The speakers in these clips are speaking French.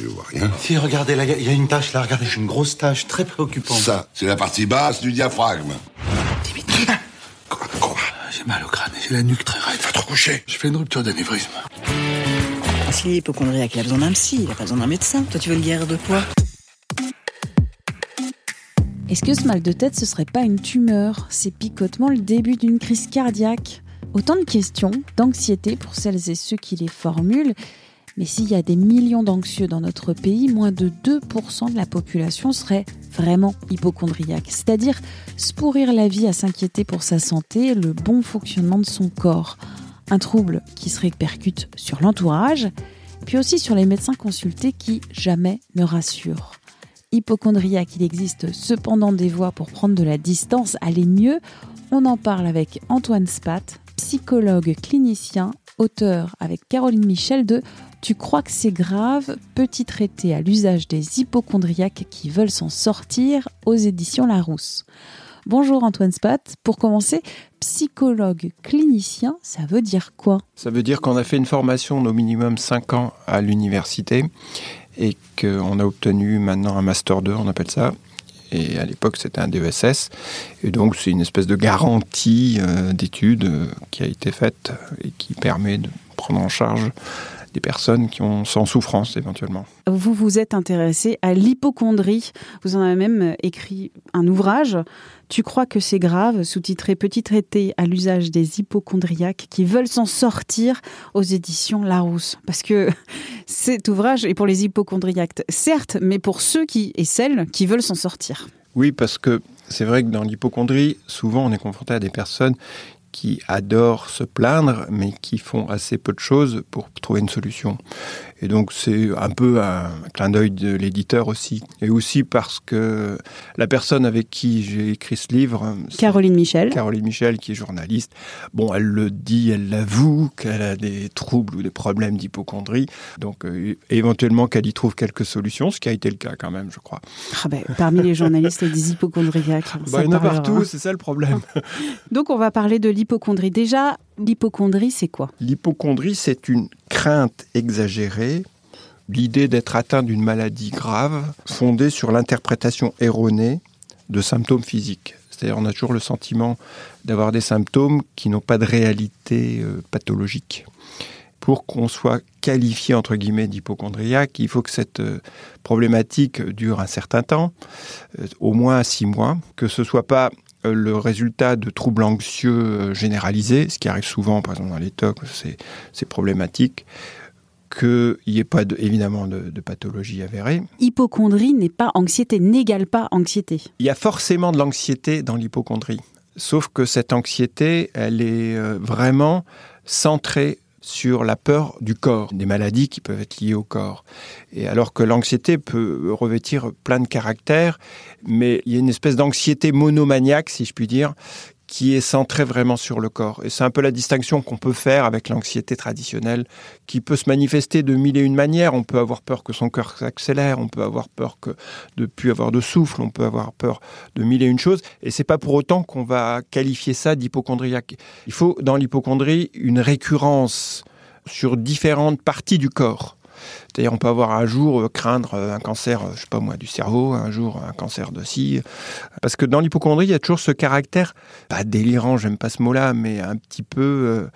Je vois rien. Si, regardez, là, il y a une tache, là, regardez, j'ai une grosse tache très préoccupante. Ça, c'est la partie basse du diaphragme. Dimitri. Quoi ? J'ai mal au crâne et j'ai la nuque très raide. Va te recoucher. J'ai fait une rupture d'anévrisme. S'il est hypocondriaque, il a besoin d'un psy, il a pas besoin d'un médecin. Toi, tu veux le guérir de quoi ? Est-ce que ce mal de tête, ce serait pas une tumeur ? Ces picotements, le début d'une crise cardiaque ? Autant de questions, d'anxiété pour celles et ceux qui les formulent. Mais s'il y a des millions d'anxieux dans notre pays, moins de 2% de la population serait vraiment hypocondriaque. C'est-à-dire se pourrir la vie à s'inquiéter pour sa santé, le bon fonctionnement de son corps. Un trouble qui se répercute sur l'entourage, puis aussi sur les médecins consultés qui jamais ne rassurent. Hypocondriaque, il existe cependant des voies pour prendre de la distance, aller mieux. On en parle avec Antoine Spath, psychologue clinicien, auteur avec Caroline Michel de « Tu crois que c'est grave ?», petit traité à l'usage des hypocondriaques qui veulent s'en sortir aux éditions Larousse. Bonjour Antoine Spath, pour commencer, psychologue clinicien, ça veut dire quoi ? Ça veut dire qu'on a fait une formation d'au minimum 5 ans à l'université et qu'on a obtenu maintenant un Master 2, on appelle ça, et à l'époque c'était un DESS, et donc c'est une espèce de garantie d'études qui a été faite et qui permet de prendre en charge des personnes qui sont en souffrance éventuellement. Vous vous êtes intéressé à l'hypocondrie, vous en avez même écrit un ouvrage, « Tu crois que c'est grave », sous-titré « Petit traité à l'usage des hypocondriaques qui veulent s'en sortir » aux éditions Larousse. Parce que cet ouvrage est pour les hypocondriaques, certes, mais pour ceux qui, et celles qui veulent s'en sortir. Oui, parce que c'est vrai que dans l'hypocondrie, souvent on est confronté à des personnes qui adorent se plaindre, mais qui font assez peu de choses pour trouver une solution. Et donc, c'est un peu un clin d'œil de l'éditeur aussi. Et aussi parce que la personne avec qui j'ai écrit ce livre... Caroline Michel. Caroline Michel, qui est journaliste. Bon, elle le dit, elle l'avoue, qu'elle a des troubles ou des problèmes d'hypocondrie. Donc, éventuellement, qu'elle y trouve quelques solutions, ce qui a été le cas quand même, je crois. Ah ben, parmi les journalistes, il y a des hypocondriaques. Il y en a partout, hein. C'est ça le problème. Donc, on va parler de l'hypocondrie. Déjà, l'hypocondrie, c'est quoi ? L'hypocondrie, c'est une crainte exagérée, l'idée d'être atteint d'une maladie grave fondée sur l'interprétation erronée de symptômes physiques. C'est-à-dire, on a toujours le sentiment d'avoir des symptômes qui n'ont pas de réalité pathologique. Pour qu'on soit qualifié, entre guillemets, d'hypocondriaque, il faut que cette problématique dure un certain temps, au moins 6 mois, que ce ne soit pas le résultat de troubles anxieux généralisés, ce qui arrive souvent, par exemple, dans les TOC, c'est problématique, qu'il n'y ait pas, évidemment, de pathologie avérée. Hypocondrie n'est pas anxiété, n'égale pas anxiété. Il y a forcément de l'anxiété dans l'hypocondrie, sauf que cette anxiété, elle est vraiment centrée sur la peur du corps, des maladies qui peuvent être liées au corps. Et alors que l'anxiété peut revêtir plein de caractères, mais il y a une espèce d'anxiété monomaniaque, si je puis dire, qui est centrée vraiment sur le corps. Et c'est un peu la distinction qu'on peut faire avec l'anxiété traditionnelle, qui peut se manifester de mille et une manières. On peut avoir peur que son cœur s'accélère, on peut avoir peur de ne plus avoir de souffle, on peut avoir peur de mille et une choses. Et c'est pas pour autant qu'on va qualifier ça d'hypocondriaque. Il faut, dans l'hypocondrie, une récurrence sur différentes parties du corps. C'est-à-dire, on peut avoir un jour craindre un cancer, je sais pas moi, du cerveau, un jour un cancer de ci. Parce que dans l'hypocondrie, il y a toujours ce caractère, pas délirant, j'aime pas ce mot-là, mais un petit peu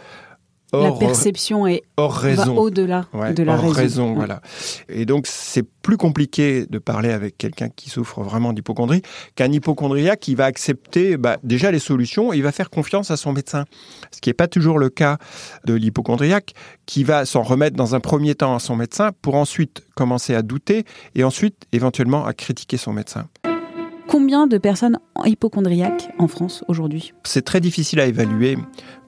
hors raison. La perception est hors raison. Va au-delà de la raison. Hors raison, voilà. Et donc, c'est plus compliqué de parler avec quelqu'un qui souffre vraiment d'hypocondrie qu'un hypocondriaque qui va accepter déjà les solutions et il va faire confiance à son médecin. Ce qui n'est pas toujours le cas de l'hypocondriaque qui va s'en remettre dans un premier temps à son médecin pour ensuite commencer à douter et ensuite éventuellement à critiquer son médecin. Combien de personnes hypocondriaques en France aujourd'hui ? C'est très difficile à évaluer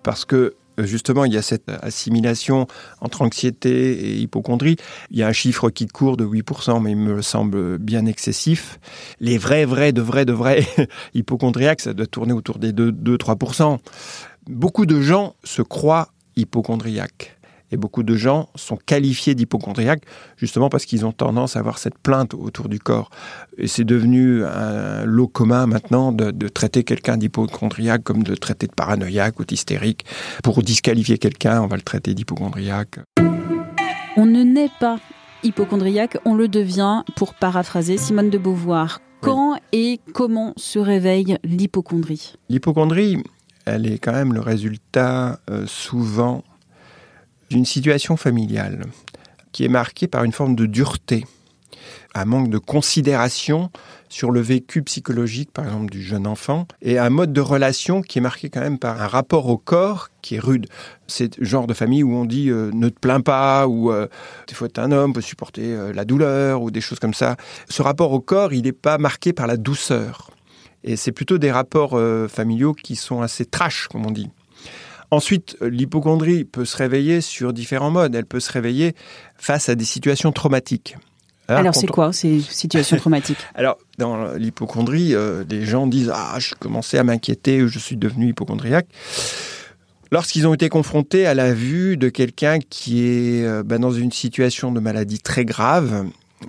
parce que justement, il y a cette assimilation entre anxiété et hypocondrie. Il y a un chiffre qui court de 8%, mais il me semble bien excessif. Les vrais hypocondriaques, ça doit tourner autour des 2-3%. Beaucoup de gens se croient hypocondriaques. Et beaucoup de gens sont qualifiés d'hypocondriaques justement parce qu'ils ont tendance à avoir cette plainte autour du corps. Et c'est devenu un lot commun maintenant de traiter quelqu'un d'hypocondriaque comme de traiter de paranoïaque ou d'hystérique. Pour disqualifier quelqu'un, on va le traiter d'hypocondriaque. On ne naît pas hypocondriaque, on le devient, pour paraphraser Simone de Beauvoir. Quand et comment se réveille l'hypocondrie ? L'hypocondrie, elle est quand même le résultat souvent d'une situation familiale qui est marquée par une forme de dureté, un manque de considération sur le vécu psychologique, par exemple, du jeune enfant, et un mode de relation qui est marqué quand même par un rapport au corps qui est rude. C'est le genre de famille où on dit « ne te plains pas » ou « il faut être un homme, peut supporter la douleur » ou des choses comme ça. Ce rapport au corps, il n'est pas marqué par la douceur. Et c'est plutôt des rapports familiaux qui sont assez trash, comme on dit. Ensuite, l'hypocondrie peut se réveiller sur différents modes. Elle peut se réveiller face à des situations traumatiques. Alors c'est quoi ces situations traumatiques ? Alors, dans l'hypocondrie, les gens disent « Ah, je commençais à m'inquiéter, je suis devenu hypocondriaque ». Lorsqu'ils ont été confrontés à la vue de quelqu'un qui est dans une situation de maladie très grave,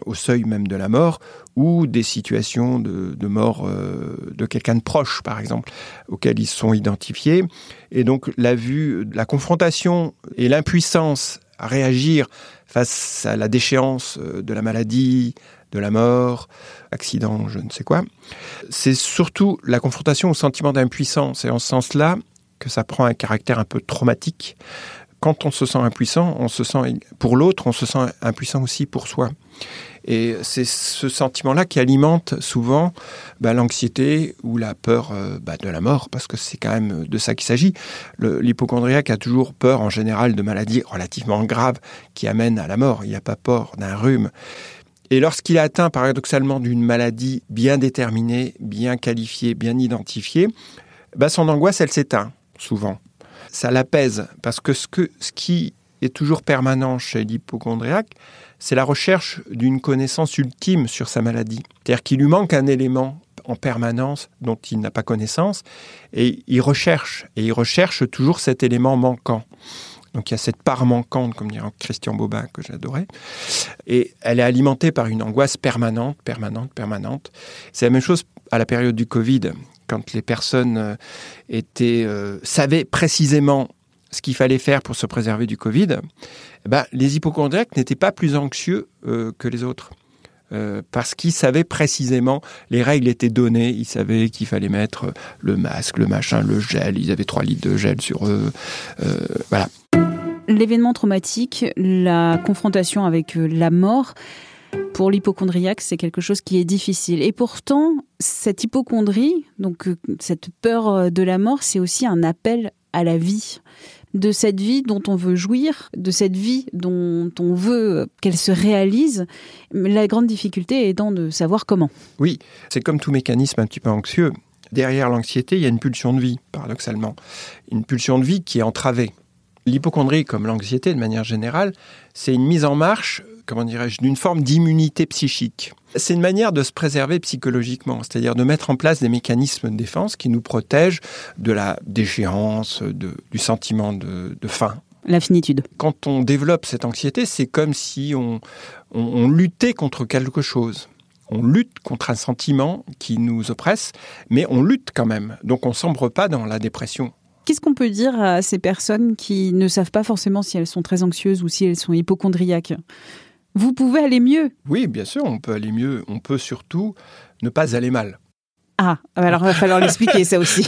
au seuil même de la mort, ou des situations de mort de quelqu'un de proche, par exemple, auxquels ils sont identifiés. Et donc, la vue, la confrontation et l'impuissance à réagir face à la déchéance de la maladie, de la mort, accident, je ne sais quoi, c'est surtout la confrontation au sentiment d'impuissance. Et en ce sens-là, que ça prend un caractère un peu traumatique. Quand on se sent impuissant, on se sent pour l'autre, on se sent impuissant aussi pour soi. Et c'est ce sentiment-là qui alimente souvent l'anxiété ou la peur de la mort, parce que c'est quand même de ça qu'il s'agit. L'hypocondriaque a toujours peur, en général, de maladies relativement graves qui amènent à la mort. Il n'a pas peur d'un rhume. Et lorsqu'il est atteint, paradoxalement, d'une maladie bien déterminée, bien qualifiée, bien identifiée, son angoisse, elle s'éteint, souvent. Ça l'apaise, parce que ce qui est toujours permanent chez l'hypocondriaque, c'est la recherche d'une connaissance ultime sur sa maladie. C'est-à-dire qu'il lui manque un élément en permanence dont il n'a pas connaissance, et il recherche toujours cet élément manquant. Donc il y a cette part manquante, comme dirait Christian Bobin, que j'adorais, et elle est alimentée par une angoisse permanente. C'est la même chose à la période du Covid, quand les personnes savaient précisément ce qu'il fallait faire pour se préserver du Covid, les hypocondriaques n'étaient pas plus anxieux que les autres. Parce qu'ils savaient précisément, les règles étaient données, ils savaient qu'il fallait mettre le masque, le machin, le gel, ils avaient 3 litres de gel sur eux, voilà. L'événement traumatique, la confrontation avec la mort, pour l'hypocondriaque, c'est quelque chose qui est difficile. Et pourtant, cette hypocondrie, donc cette peur de la mort, c'est aussi un appel à la vie. De cette vie dont on veut jouir, de cette vie dont on veut qu'elle se réalise, la grande difficulté étant de savoir comment. Oui, c'est comme tout mécanisme un petit peu anxieux. Derrière l'anxiété, il y a une pulsion de vie, paradoxalement. Une pulsion de vie qui est entravée. L'hypocondrie, comme l'anxiété de manière générale, c'est une mise en marche, comment dirais-je, d'une forme d'immunité psychique. C'est une manière de se préserver psychologiquement, c'est-à-dire de mettre en place des mécanismes de défense qui nous protègent de la déchéance, du sentiment de faim. La finitude. Quand on développe cette anxiété, c'est comme si on luttait contre quelque chose. On lutte contre un sentiment qui nous oppresse, mais on lutte quand même. Donc on ne sombre pas dans la dépression. Qu'est-ce qu'on peut dire à ces personnes qui ne savent pas forcément si elles sont très anxieuses ou si elles sont hypocondriaques ? Vous pouvez aller mieux. Oui, bien sûr, on peut aller mieux. On peut surtout ne pas aller mal. Ah, alors il va falloir l'expliquer ça aussi.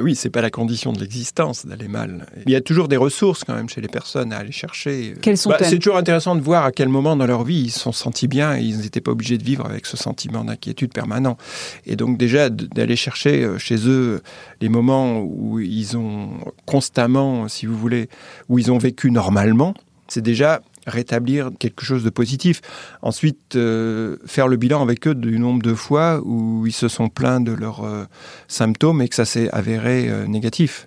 Oui, c'est pas la condition de l'existence d'aller mal. Il y a toujours des ressources quand même chez les personnes à aller chercher. Quelles sont-elles ? C'est toujours intéressant de voir à quel moment dans leur vie ils se sont sentis bien et ils n'étaient pas obligés de vivre avec ce sentiment d'inquiétude permanent. Et donc déjà d'aller chercher chez eux les moments où ils ont constamment, si vous voulez, où ils ont vécu normalement, c'est déjà rétablir quelque chose de positif. Ensuite, faire le bilan avec eux du nombre de fois où ils se sont plaints de leurs symptômes et que ça s'est avéré négatif.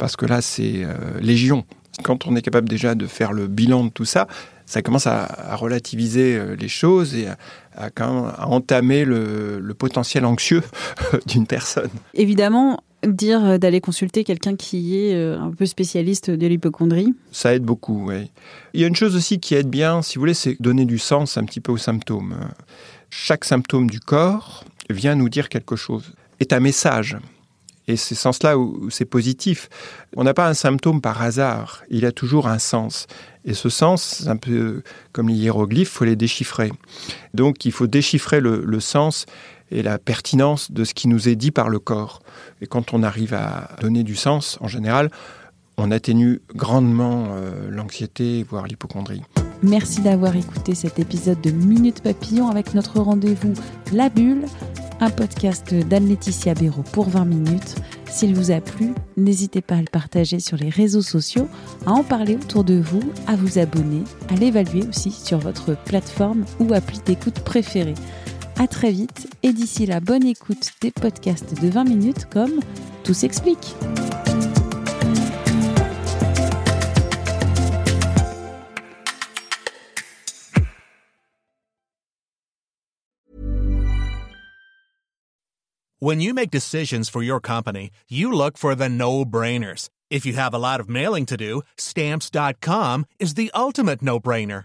parce que là, c'est légion. Quand on est capable déjà de faire le bilan de tout ça, ça commence à relativiser les choses et à entamer le potentiel anxieux d'une personne. Évidemment, dire d'aller consulter quelqu'un qui est un peu spécialiste de l'hypocondrie. Ça aide beaucoup, oui. Il y a une chose aussi qui aide bien, si vous voulez, c'est donner du sens un petit peu aux symptômes. Chaque symptôme du corps vient nous dire quelque chose, est un message. Et c'est ce sens-là où c'est positif. On n'a pas un symptôme par hasard, il a toujours un sens. Et ce sens, c'est un peu comme les hiéroglyphes, il faut les déchiffrer. Donc il faut déchiffrer le sens et la pertinence de ce qui nous est dit par le corps. Et quand on arrive à donner du sens, en général, on atténue grandement l'anxiété, voire l'hypocondrie. Merci d'avoir écouté cet épisode de Minute Papillon avec notre rendez-vous La Bulle, un podcast d'Anne-Laetitia Béraud pour 20 minutes. S'il vous a plu, n'hésitez pas à le partager sur les réseaux sociaux, à en parler autour de vous, à vous abonner, à l'évaluer aussi sur votre plateforme ou appli d'écoute préférée. À très vite et d'ici là, bonne écoute des podcasts de 20 minutes comme Tout s'explique. When you make decisions for your company, you look for the no-brainers. If you have a lot of mailing to do, Stamps.com is the ultimate no-brainer.